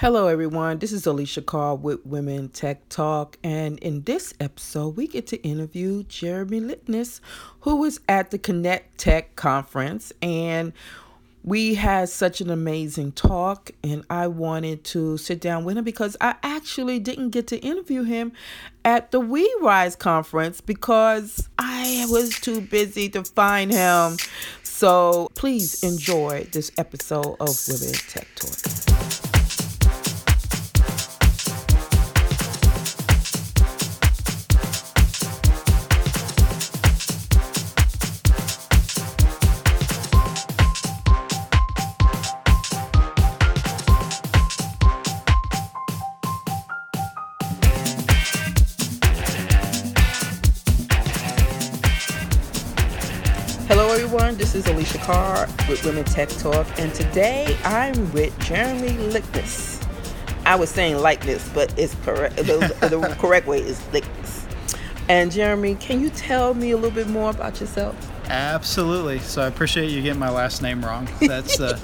Hello, everyone. This is Alicia Carr with Women Tech Talk. And in this episode, we get to interview Jeremy Likness, who was at the Connect Tech Conference. And we had such an amazing talk. And I wanted to sit down with him because I actually didn't get to interview him at the We Rise Conference because I was too busy to find him. So please enjoy this episode of Women Tech Talk. This is Alicia Carr with Women Tech Talk, and today I'm with Jeremy Likness. I was saying Likness, but it's correct. The correct way is Likness. And Jeremy, can you tell me a little bit more about yourself? Absolutely. So I appreciate you getting my last name wrong. That's the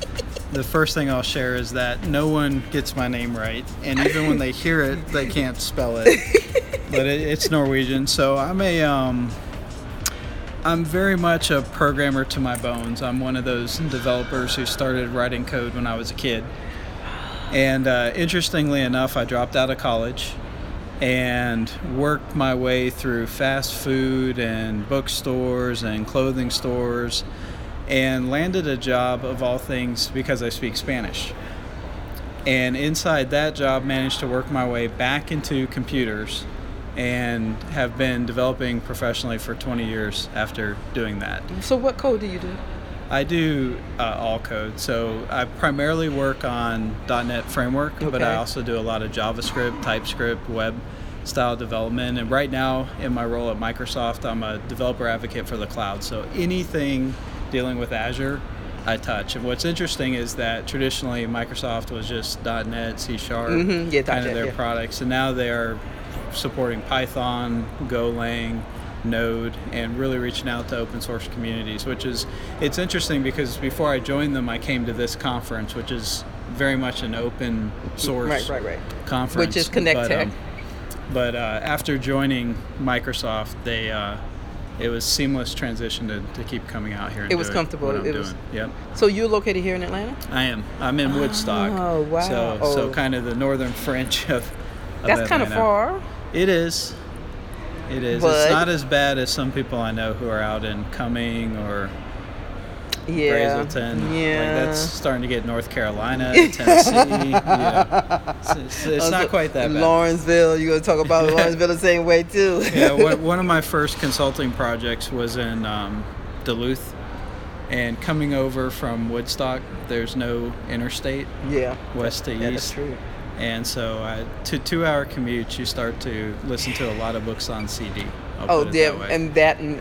first thing I'll share is that no one gets my name right, and even when they hear it, they can't spell it. But it's Norwegian, so I'm very much a programmer to my bones. I'm one of those developers who started writing code when I was a kid. And interestingly enough, I dropped out of college and worked my way through fast food and bookstores and clothing stores and landed a job of all things because I speak Spanish. And inside that job, managed to work my way back into computers and have been developing professionally for 20 years after doing that. So what code do you do? I do all code. So I primarily work on .NET framework, okay, but I also do a lot of JavaScript, TypeScript, web style development. And right now in my role at Microsoft, I'm a developer advocate for the cloud. So anything dealing with Azure, I touch. And what's interesting is that traditionally Microsoft was just .NET, C-sharp, kind of their products. And now they are supporting Python, GoLang, Node, and really reaching out to open source communities, which is, it's interesting because before I joined them, I came to this conference, which is very much an open source conference. Which is Connect Tech. But after joining Microsoft, they it was seamless transition to keep coming out here. And it was comfortable. Yep. So you're located here in Atlanta? I am. I'm in Woodstock. Oh, wow. So kind of the northern fringe of That's kind of far. It is. But it's not as bad as some people I know who are out in Cumming or Braselton. Yeah. Like that's starting to get North Carolina, Tennessee. Yeah. It's not quite that bad. Lawrenceville. You're going to talk about Lawrenceville the same way, too. Yeah. One of my first consulting projects was in Duluth. And coming over from Woodstock, there's no interstate. Yeah. West to east. That's true. And so to 2 hour commute, you start to listen to a lot of books on CD. Have you gotten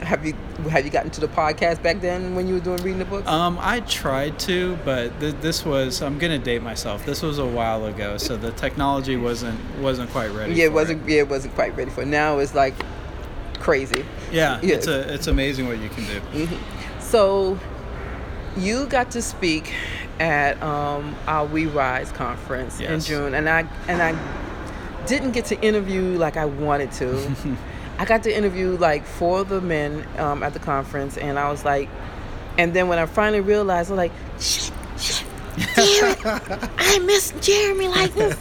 to the podcast back then when you were reading the books? I tried to, but this was, I'm gonna date myself. This was a while ago, so the technology wasn't quite ready. It wasn't quite ready for it. Now it's like crazy. Yeah, yeah. It's amazing what you can do. Mm-hmm. So you got to speak at our We Rise conference in June, and I didn't get to interview like I wanted to. I got to interview like four of the men at the conference, and I was like, and then when I finally realized, I was like, shit, damn it, I miss Jeremy Likness.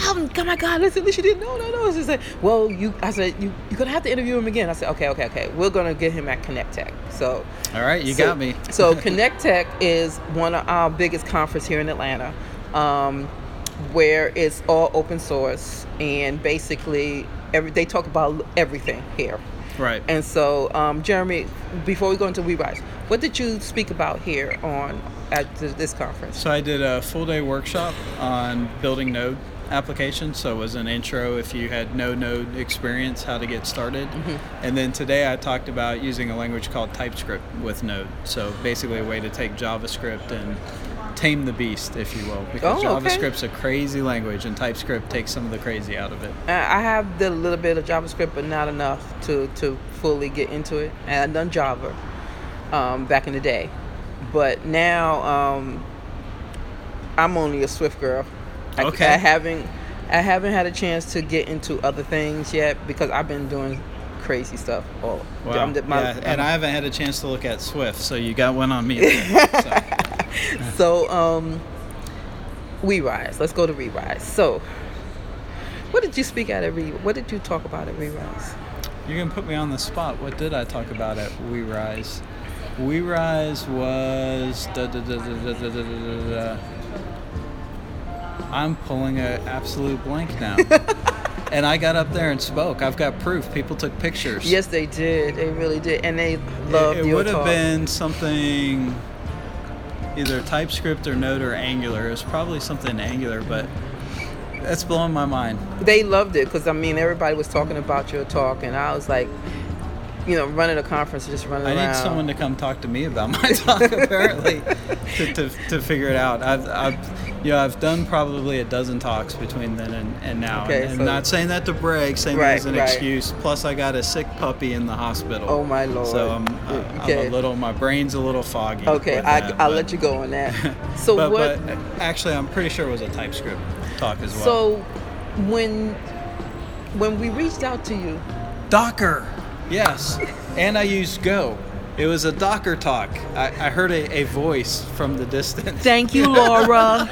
Oh my God, listen, you didn't know, no. She said, well, you're going to have to interview him again. I said, okay. We're going to get him at Connect Tech. So, all right, got me. So Connect Tech is one of our biggest conferences here in Atlanta, where it's all open source and basically they talk about everything here. Right. And so, Jeremy, before we go into We Rise, what did you speak about here at this conference? So I did a full-day workshop on building Node applications. So it was an intro if you had no Node experience, how to get started. Mm-hmm. And then today I talked about using a language called TypeScript with Node. So basically a way to take JavaScript and tame the beast, if you will, because JavaScript's a crazy language and TypeScript takes some of the crazy out of it. I have done a little bit of JavaScript, but not enough to fully get into it. And I've done Java back in the day, but now I'm only a Swift girl. Okay. I haven't had a chance to get into other things yet because I've been doing crazy stuff. Oh, wow. And I haven't had a chance to look at Swift, so you got one on me. Again, so. We Rise. Let's go to We Rise. So, what did you speak at what did you talk about at We Rise? You're going to put me on the spot. What did I talk about at We Rise? We Rise was... I'm pulling an absolute blank now. And I got up there and spoke. I've got proof. People took pictures. Yes, they did. They really did. And they loved your talk. It would have been something... either TypeScript or Node or Angular. It was probably something Angular, but that's blowing my mind. They loved it because, I mean, everybody was talking about your talk, and I was like, you know, running a conference, just running around. I need someone to come talk to me about my talk, apparently, to figure it out. I've done probably a dozen talks between then and now. Okay, and so I'm not saying that to brag, saying that as an excuse. Plus, I got a sick puppy in the hospital. Oh, my Lord. So my brain's a little foggy. Okay, I'll let you go on that. So but actually, I'm pretty sure it was a TypeScript talk as well. So when we reached out to you. Docker. Yes, and I used Go. It was a Docker talk. I heard a voice from the distance. Thank you, Laura.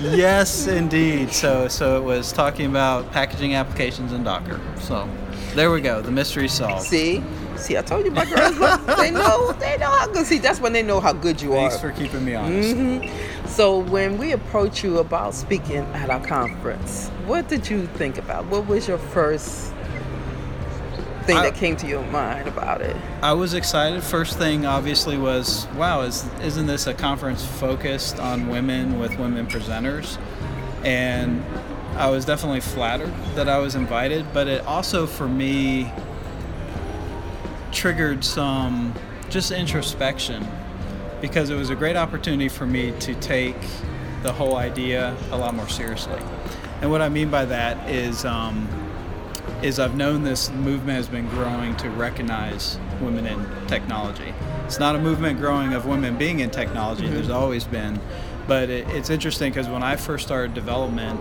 Yes, indeed. So it was talking about packaging applications in Docker. So there we go. The mystery solved. See, I told you my girls. They know how good. See, that's when they know how good you are. Thanks for keeping me honest. Mm-hmm. So when we approached you about speaking at our conference, what did you think about? What was your first thing that came to your mind about it? I was excited. First thing obviously was, wow, isn't this a conference focused on women with women presenters? And I was definitely flattered that I was invited, but it also for me triggered some just introspection because it was a great opportunity for me to take the whole idea a lot more seriously. And what I mean by that is I've known this movement has been growing to recognize women in technology. It's not a movement growing of women being in technology. Mm-hmm. There's always been. But it's interesting because when I first started development,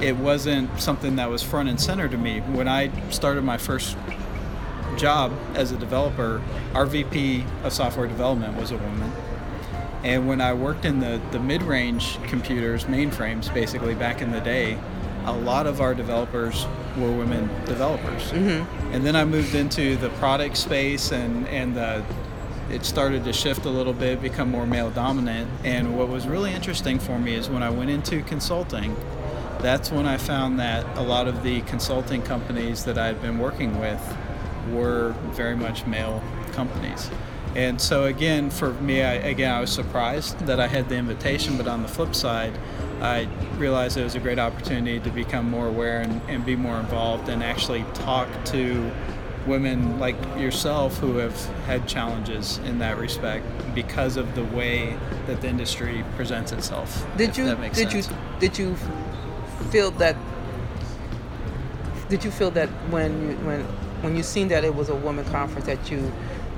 it wasn't something that was front and center to me. When I started my first job as a developer, our VP of software development was a woman. And when I worked in the mid-range computers, mainframes basically back in the day, a lot of our developers were women developers. Mm-hmm. And then I moved into the product space and it started to shift a little bit, become more male dominant. And what was really interesting for me is when I went into consulting, that's when I found that a lot of the consulting companies that I had been working with were very much male companies. And so again, for me, I was surprised that I had the invitation, but on the flip side, I realized it was a great opportunity to become more aware and be more involved and actually talk to women like yourself who have had challenges in that respect because of the way that the industry presents itself. Did you feel that when you seen that it was a woman conference that you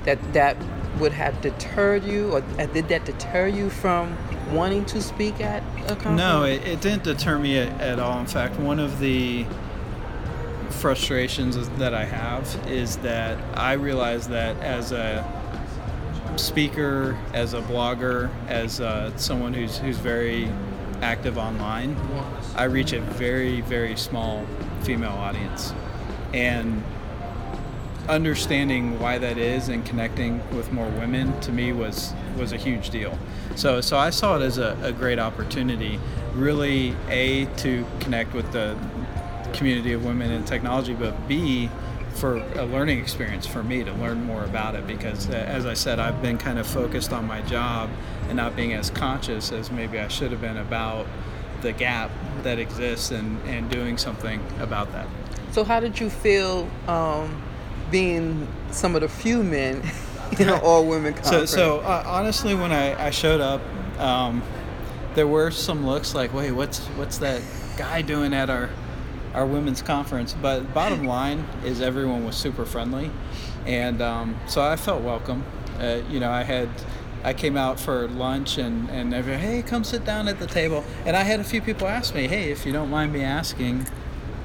that would have deterred you, or did that deter you from wanting to speak at a conference? No, it didn't deter me at all. In fact, one of the frustrations that I have is that I realize that as a speaker, as a blogger, as someone who's very active online, I reach a very, very small female audience. And understanding why that is and connecting with more women to me was a huge deal. So I saw it as a great opportunity, really, A, to connect with the community of women in technology, but B, for a learning experience for me to learn more about it because, as I said, I've been kind of focused on my job and not being as conscious as maybe I should have been about the gap that exists and doing something about that. So how did you feel being some of the few men in an all-women conference? So honestly, when I showed up, there were some looks like, wait, what's that guy doing at our women's conference? But bottom line is everyone was super friendly. And so I felt welcome. I had I came out for lunch and everyone, hey, come sit down at the table. And I had a few people ask me, hey, if you don't mind me asking,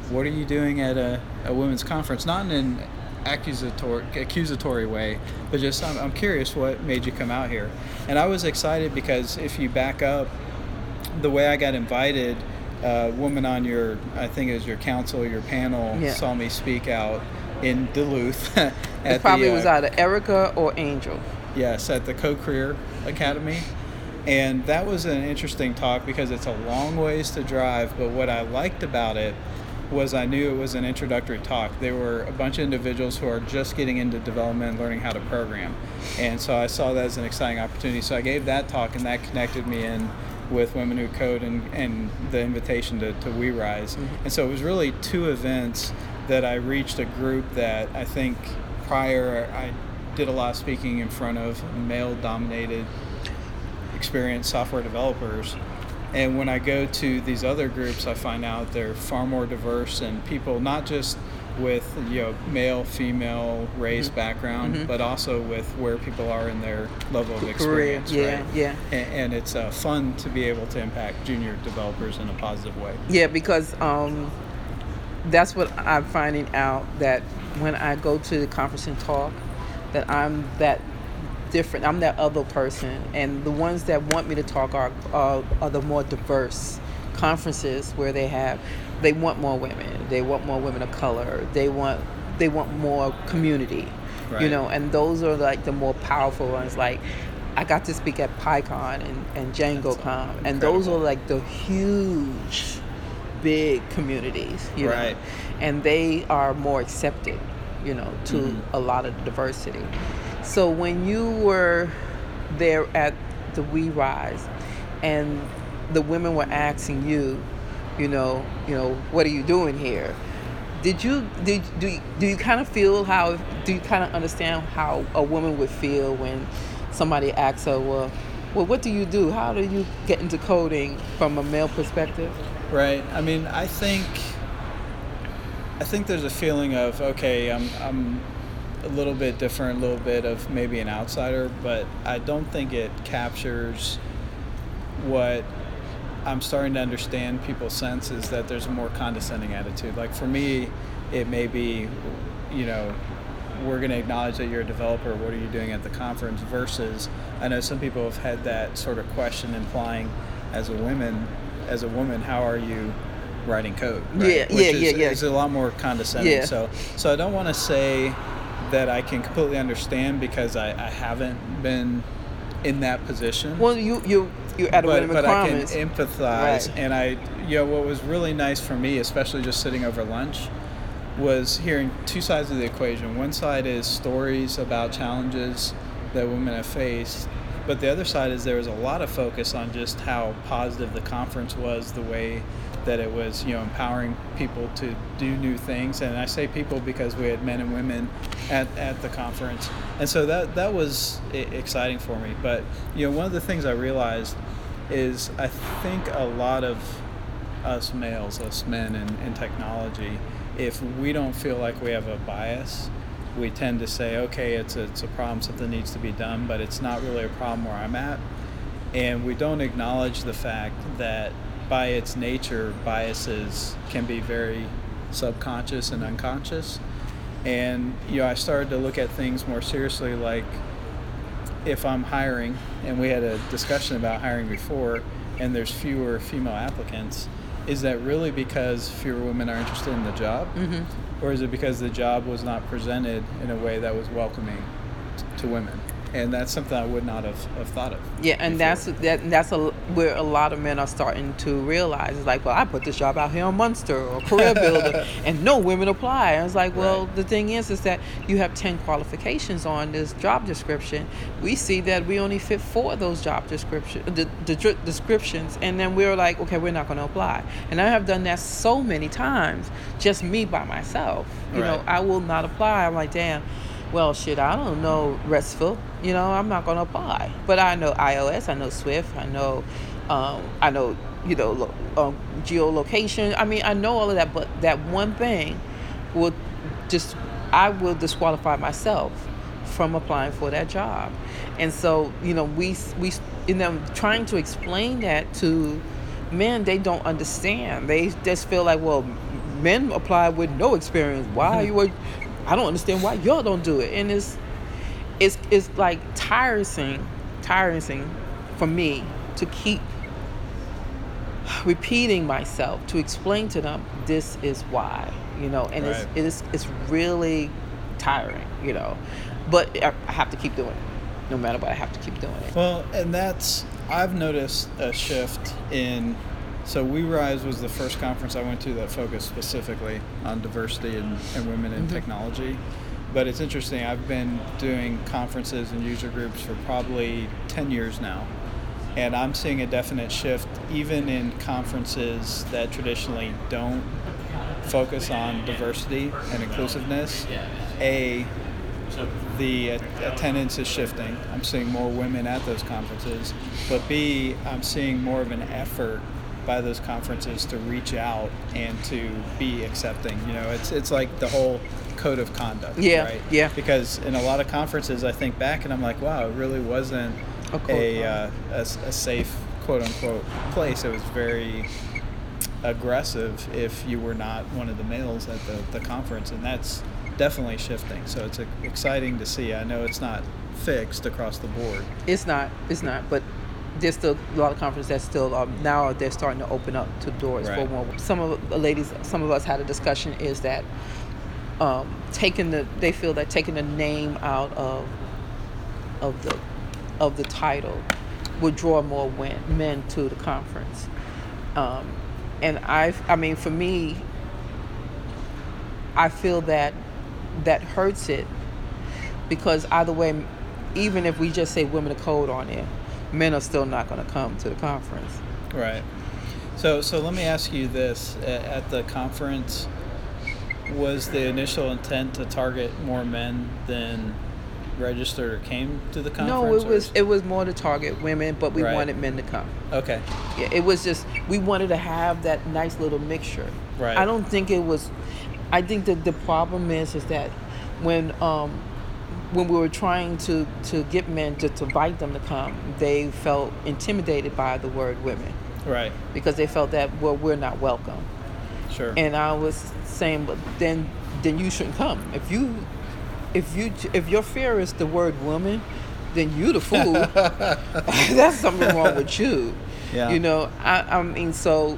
what are you doing at a women's conference? Not in an accusatory way, but just I'm curious what made you come out here. And I was excited because if you back up, the way I got invited, a woman on your, I think it was your council, your panel, yeah, saw me speak out in Duluth. It probably was either Erica or Angel. Yes, at the Co-Career Academy. And that was an interesting talk because it's a long ways to drive, but what I liked about it was I knew it was an introductory talk. There were a bunch of individuals who are just getting into development and learning how to program. And so I saw that as an exciting opportunity. So I gave that talk, and that connected me in with Women Who Code and the invitation to We Rise. Mm-hmm. And so it was really two events that I reached a group that I think prior I did a lot of speaking in front of male-dominated, experienced software developers. And when I go to these other groups, I find out they're far more diverse and people not just with, you know, male, female, race, mm-hmm, background, mm-hmm, but also with where people are in their level of experience. Career. Yeah, right? Yeah. And it's fun to be able to impact junior developers in a positive way. Yeah, because that's what I'm finding out, that when I go to the conference and talk, that I'm that different, I'm that other person, and the ones that want me to talk are the more diverse conferences where they want more women, they want more women of color, they want more community, right, you know, and those are like the more powerful ones. Like I got to speak at PyCon and DjangoCon, and those are like the huge, big communities, you right know, and they are more accepted, you know, to mm-hmm a lot of diversity. So when you were there at the We Rise and the women were asking you, you know, what are you doing here? Do you kind of feel how, do you kind of understand how a woman would feel when somebody asks her, well, what do you do? How do you get into coding from a male perspective? Right. I mean, I think there's a feeling of, okay, I'm a little bit different, a little bit of maybe an outsider, but I don't think it captures what I'm starting to understand people's sense is that there's a more condescending attitude. Like for me, it may be, you know, we're going to acknowledge that you're a developer, what are you doing at the conference, versus I know some people have had that sort of question implying as a woman, how are you writing code? Right? Yeah, which yeah. It's a lot more condescending. Yeah. So I don't want to say that I can completely understand because I haven't been in that position. Well, you're at a women's conference. But I can empathize, right, and what was really nice for me, especially just sitting over lunch, was hearing two sides of the equation. One side is stories about challenges that women have faced, but the other side is there was a lot of focus on just how positive the conference was, the way that it was, you know, empowering people to do new things. And I say people because we had men and women at the conference. And so that was exciting for me. But, you know, one of the things I realized is I think a lot of us males, us men in technology, if we don't feel like we have a bias, we tend to say, okay, it's a problem, something needs to be done, but it's not really a problem where I'm at. And we don't acknowledge the fact that by its nature, biases can be very subconscious and unconscious. And, you know, I started to look at things more seriously, like if I'm hiring, and we had a discussion about hiring before, and there's fewer female applicants, is that really because fewer women are interested in the job? Mm-hmm. Or is it because the job was not presented in a way that was welcoming to women? And that's something I would not have thought of. Yeah, and before. That's where a lot of men are starting to realize. It's like, well, I put this job out here on Monster or Career Builder, and no women apply. And it's like, well, right, the thing is that you have 10 qualifications on this job description. We see that we only fit 4 of those job descriptions, and then we're like, okay, we're not going to apply. And I have done that so many times, just me by myself. You right know, I will not apply. I'm like, damn. Well, shit, I don't know RESTful. You know, I'm not going to apply. But I know iOS, I know Swift, I know, you know, geolocation. I mean, I know all of that, but that one thing I will disqualify myself from applying for that job. And so, you know, we and I'm trying to explain that to men, they don't understand. They just feel like, well, men apply with no experience. Why you were, I don't understand why y'all don't do it. And it's like tiresome for me to keep repeating myself to explain to them this is why, you know, and right. It's really tiring, you know, but I have to keep doing it. No matter what, I have to keep doing it. Well, and that's, I've noticed a shift in, so We Rise was the first conference I went to that focused specifically on diversity and women in mm-hmm. technology. But it's interesting, I've been doing conferences and user groups for probably 10 years now. And I'm seeing a definite shift, even in conferences that traditionally don't focus on diversity and inclusiveness. The attendance is shifting. I'm seeing more women at those conferences. But B, I'm seeing more of an effort by those conferences to reach out and to be accepting. You know, it's like the whole code of conduct, right? Yeah. Because in a lot of conferences, I think back and I'm like, wow, it really wasn't a safe, quote-unquote, place. It was very aggressive if you were not one of the males at the conference, and that's definitely shifting. So it's exciting to see. I know it's not fixed across the board. It's not, but there's still a lot of conferences that still now they're starting to open up to doors right. for more. Some of the ladies, some of us had a discussion is that they feel that taking the name out of the title would draw more men to the conference. And I mean, for me, I feel that hurts it because either way, even if we just say Women of Code on it, men are still not going to come to the conference. Right. So let me ask you this. At the conference, was the initial intent to target more men than registered or came to the conference? No, it was more to target women, but we wanted men to come. Okay. Yeah, it was just we wanted to have that nice little mixture. Right. I don't think it was. I think that the problem is that when we were trying to get men to invite them to come, they felt intimidated by the word women. Right. Because they felt that we're not welcome. Sure. And I was saying, but then you shouldn't come if your fear is the word woman, then you the fool. That's something wrong with you. Yeah. You know, I mean, so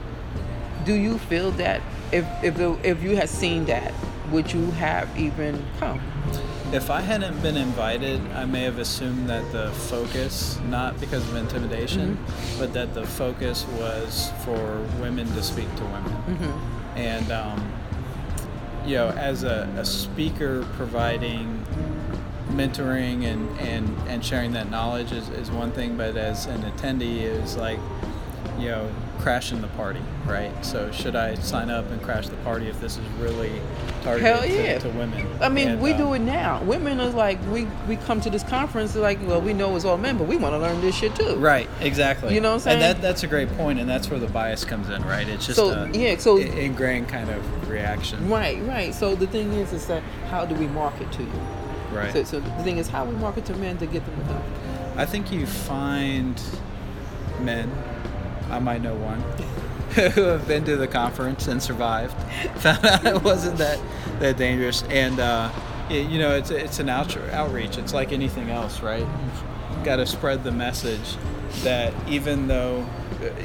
do you feel that if you had seen that, would you have even come? If I hadn't been invited, I may have assumed that the focus, not because of intimidation, mm-hmm. but that the focus was for women to speak to women. Mm-hmm. And you know, as a speaker, providing mentoring and sharing that knowledge is one thing, but as an attendee, is like, you know, crashing the party, right? So should I sign up and crash the party if this is really targeted to women? I mean, we do it now. Women are like, we come to this conference, they're like, well, we know it's all men, but we want to learn this shit too. Right, exactly. You know what I'm saying? And that's a great point, and that's where the bias comes in, right? It's just ingrained kind of reaction. Right. So the thing is that how do we market to you? Right. So the thing is how we market to men to get them to come. I think you find men, I might know one, who have been to the conference and survived. Found out it wasn't that dangerous. And, you know, it's an outreach. It's like anything else, right? You've got to spread the message that even though,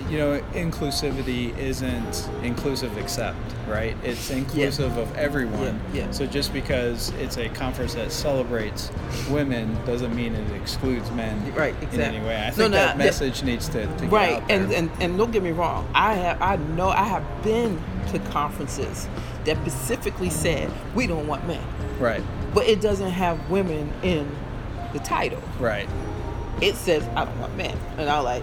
you know, inclusivity isn't inclusive except, right? It's inclusive of everyone. Yeah. So just because it's a conference that celebrates women doesn't mean it excludes men in any way. I think that message needs to get out there. And don't get me wrong. I have been to conferences that specifically said, we don't want men. Right. But it doesn't have women in the title. Right. It says, I don't want men. And I'm like...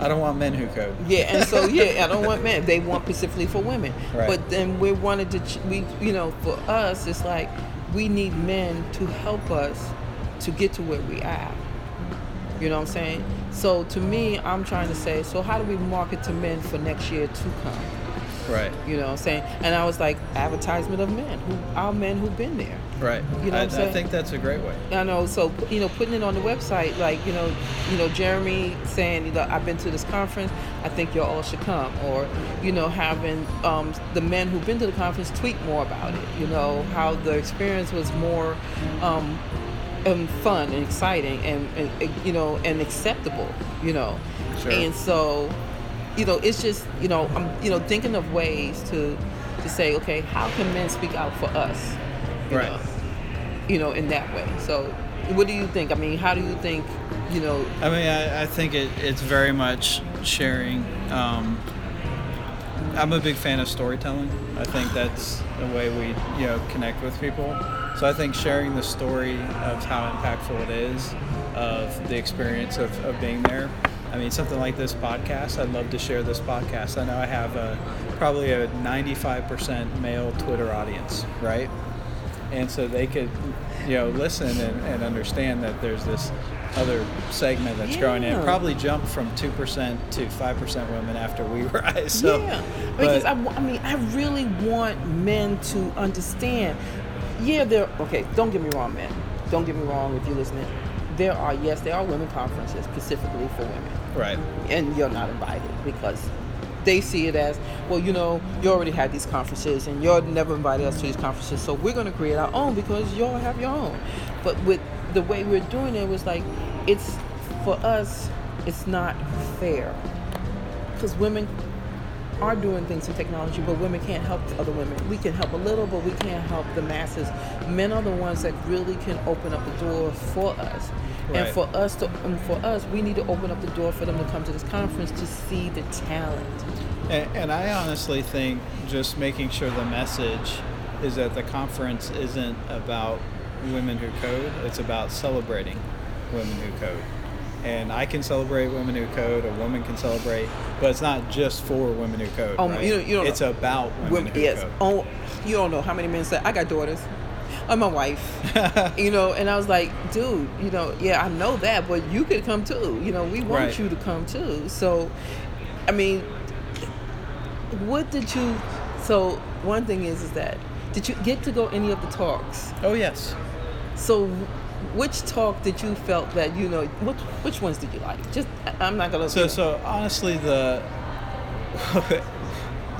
I don't want men who code. Yeah, and so, I don't want men. They want specifically for women. Right. But then we wanted to, you know, for us, it's like we need men to help us to get to where we are. You know what I'm saying? So to me, I'm trying to say, so how do we market to men for next year to come? Right. You know what I'm saying? And I was like, advertisement of men, our men who've been there. Right. You know what I'm saying? I think that's a great way. I know. So, you know, putting it on the website, like, you know, Jeremy saying, you know, I've been to this conference, I think y'all all should come. Or, you know, having the men who've been to the conference tweet more about it. You know, how the experience was more fun and exciting and, you know, and acceptable, you know. Sure. And so, you know, it's just, you know, I'm, you know, thinking of ways to say, okay, how can men speak out for us? Right. You know, in that way. So what do you think? I mean, how do you think, you know? I mean, I think it's very much sharing. I'm a big fan of storytelling. I think that's the way we, you know, connect with people. So I think sharing the story of how impactful it is, of the experience of being there. I mean, something like this podcast, I'd love to share this podcast. I know I have probably a 95% male Twitter audience, right? And so they could, you know, listen and understand that there's this other segment that's growing in. Probably jumped from 2% to 5% women after We Rise. So, yeah, because I mean, I really want men to understand. Yeah, they're, okay, don't get me wrong, men. Don't get me wrong if you're listening. There are women conferences specifically for women. Right. And you're not invited because they see it as, well, you know, you already had these conferences and you're never invited us to these conferences, so we're going to create our own because y'all have your own. But with the way we're doing it, was like, it's, for us, it's not fair. Because women are doing things in technology, but women can't help other women. We can help a little, but we can't help the masses. Men are the ones that really can open up the door for us. Right. And for us, we need to open up the door for them to come to this conference to see the talent. And I honestly think just making sure the message is that the conference isn't about women who code, it's about celebrating women who code. And I can celebrate women who code, a woman can celebrate, but it's not just for women who code. Right? you don't it's about women who code. Oh, you don't know how many men say, I got daughters, I'm a wife, you know, and I was like, dude, you know, yeah, I know that, but you could come too. You know, we want right. you to come too. So, I mean, so one thing is that, did you get to go any of the talks? Oh, yes. So, which talk did you felt that, you know, which ones did you like? Just, I'm not going to... So honestly, it's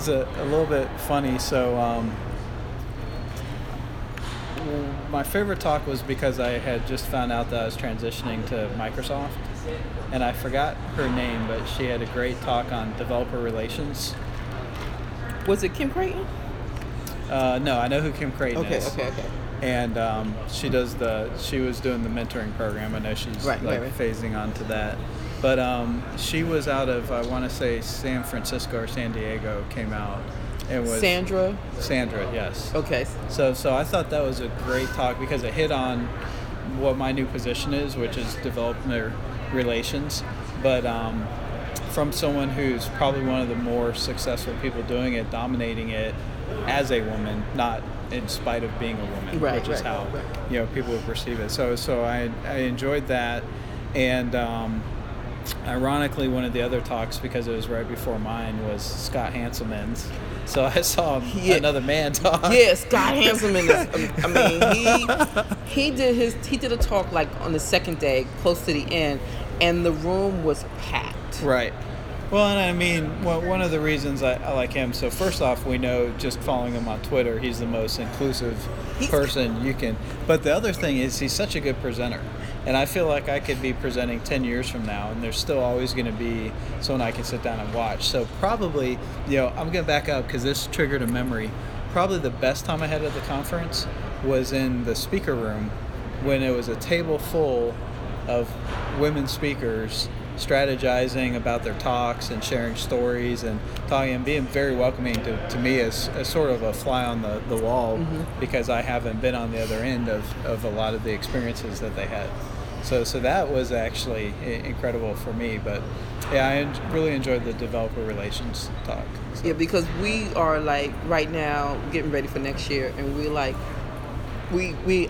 a little bit funny. So, my favorite talk was because I had just found out that I was transitioning to Microsoft. And I forgot her name, but she had a great talk on developer relations. Was it Kim Crayton? No, I know who Kim Crayton is. Okay. And she was doing the mentoring program. I know she's phasing onto that. But she was out of, I want to say, San Francisco or San Diego, came out. It was Sandra, yes. Okay. So I thought that was a great talk because it hit on what my new position is, which is developer relations. But from someone who's probably one of the more successful people doing it, dominating it as a woman, not in spite of being a woman, which is how you know, people would perceive it. So I enjoyed that, and ironically, one of the other talks, because it was right before mine, was Scott Hanselman's. So I saw another man talk. Yeah, Scott Hanselman is, I mean, he did a talk like on the second day, close to the end, and the room was packed. Right. Well, and I mean, one of the reasons I like him, so first off, we know just following him on Twitter, he's the most inclusive person you can. But the other thing is he's such a good presenter. And I feel like I could be presenting 10 years from now, and there's still always going to be someone I can sit down and watch. So probably, you know, I'm going to back up because this triggered a memory. Probably the best time I had at the conference was in the speaker room when it was a table full of women speakers strategizing about their talks and sharing stories and talking and being very welcoming to me as sort of a fly on the wall because I haven't been on the other end of a lot of the experiences that they had. So that was actually incredible for me. But yeah, I really enjoyed the developer relations talk. So. Yeah, because we are like right now getting ready for next year, and we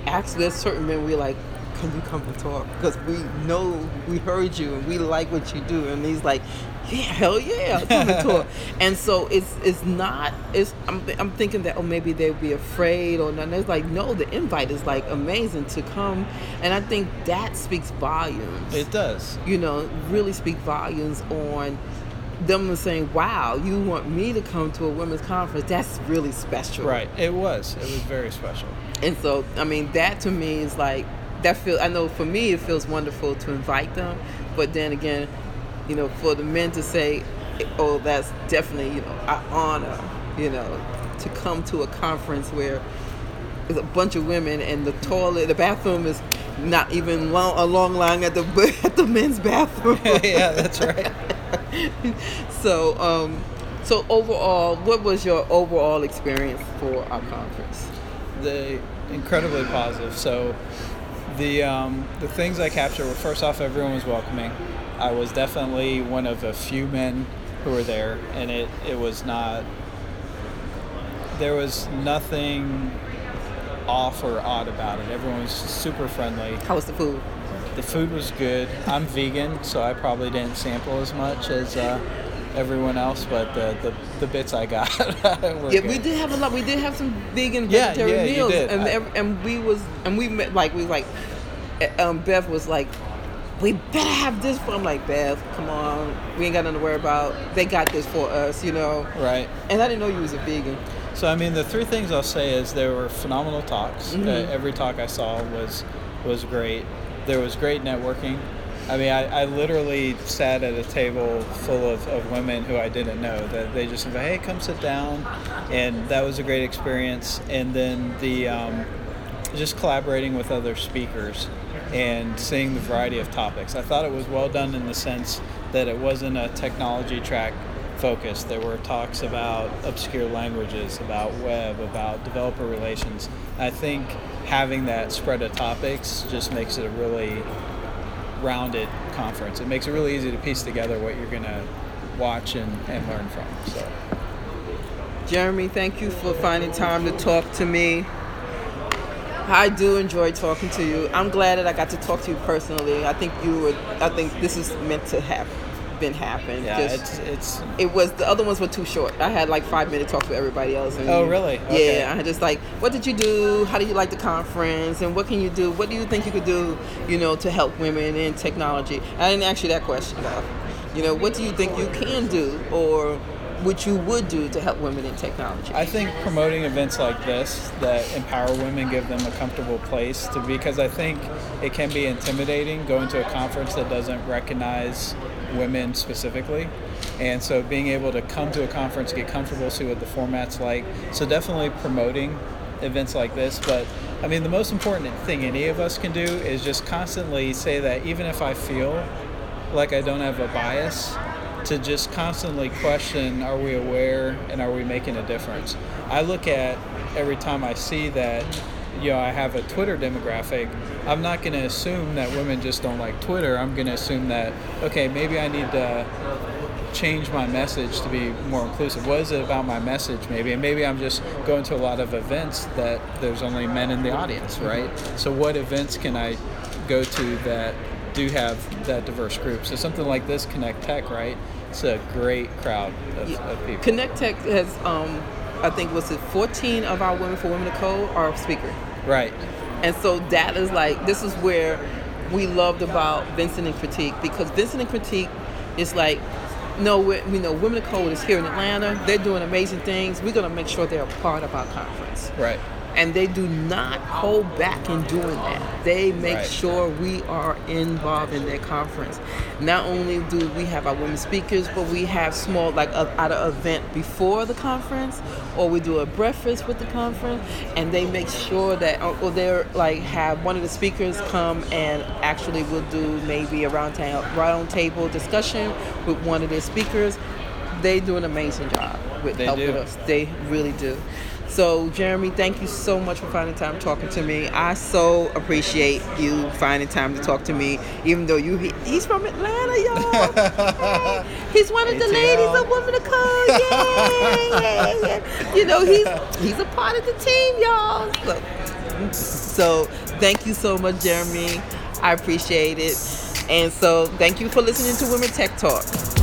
actually there's certain men we're like, can you come and talk? Because we know we heard you and we like what you do. And he's like, yeah, hell yeah, come and talk. And so I'm thinking that, oh, maybe they'd be afraid or nothing. It's like, no, the invite is like amazing to come. And I think that speaks volumes. It does. You know, really speak volumes on them saying, wow, you want me to come to a women's conference? That's really special. Right. It was very special. And so, I mean, that to me is like, I know for me it feels wonderful to invite them, but then again, you know, for the men to say, oh, that's definitely, you know, an honor, you know, to come to a conference where there's a bunch of women and the bathroom is not even a long line at the men's bathroom. Yeah, that's right. So, so overall, what was your overall experience for our conference? Incredibly positive. So, the things I captured were, first off, everyone was welcoming. I was definitely one of a few men who were there, and there was nothing off or odd about it. Everyone was super friendly. How was the food? The food was good. I'm vegan, so I probably didn't sample as much as everyone else, but the bits I got were good. We did have a lot. We did have some vegan vegetarian meals, you did. Bev was like, we better have this for. I'm like, Bev, come on, we ain't got nothing to worry about. They got this for us, you know. Right. And I didn't know you was a vegan. So I mean, the three things I'll say is there were phenomenal talks. Mm-hmm. Every talk I saw was great. There was great networking. I mean, I literally sat at a table full of women who I didn't know. That they just said, hey, come sit down. And that was a great experience. And then just collaborating with other speakers and seeing the variety of topics. I thought it was well done in the sense that it wasn't a technology track focus. There were talks about obscure languages, about web, about developer relations. I think having that spread of topics just makes it a really rounded conference. It makes it really easy to piece together what you're going to watch and learn from. So, Jeremy, thank you for finding time to talk to me. I do enjoy talking to you. I'm glad that I got to talk to you personally. I think this is meant to happen. Yeah, it was the other ones were too short. I had like 5-minute talks with everybody else. And oh, really? Okay. Yeah, I had just like, what did you do? How did you like the conference? And what can you do? What do you think you could do, you know, to help women in technology? I didn't ask you that question though. You know, what do you think you can do, or what you would do to help women in technology? I think promoting events like this that empower women, give them a comfortable place to be, because I think it can be intimidating going to a conference that doesn't recognize women specifically. And so being able to come to a conference, get comfortable, see what the format's like. So definitely promoting events like this. But I mean, the most important thing any of us can do is just constantly say that, even if I feel like I don't have a bias, to just constantly question, are we aware and are we making a difference? I look at every time I see that, you know, I have a Twitter demographic, I'm not going to assume that women just don't like Twitter. I'm going to assume that, okay, maybe I need to change my message to be more inclusive. What is it about my message maybe? And maybe I'm just going to a lot of events that there's only men in the audience, right? So what events can I go to that do have that diverse group? So something like this, Connect Tech, right? It's a great crowd of people. Connect Tech has, I think, 14 of our Women for Women to Code are speakers. Right. And so that is like, this is where we loved about Vincent and Critique, because Vincent and Critique is like, no, we know Women to Code is here in Atlanta. They're doing amazing things. We're going to make sure they're a part of our conference. Right. And they do not hold back in doing that. They make sure we are involved in their conference. Not only do we have our women speakers, but we have small, like, at an event before the conference, or we do a breakfast with the conference, and they make sure that, or they're like, have one of the speakers come and actually will do maybe a round table discussion with one of their speakers. They do an amazing job with helping us. They really do. So, Jeremy, thank you so much for finding time talking to me. I so appreciate you finding time to talk to me, even though he's from Atlanta, y'all. Hey, he's one of the ladies of Women of Code. Yeah, yeah, yeah. You know, he's a part of the team, y'all. Look, So thank you so much, Jeremy. I appreciate it. And so thank you for listening to Women Tech Talk.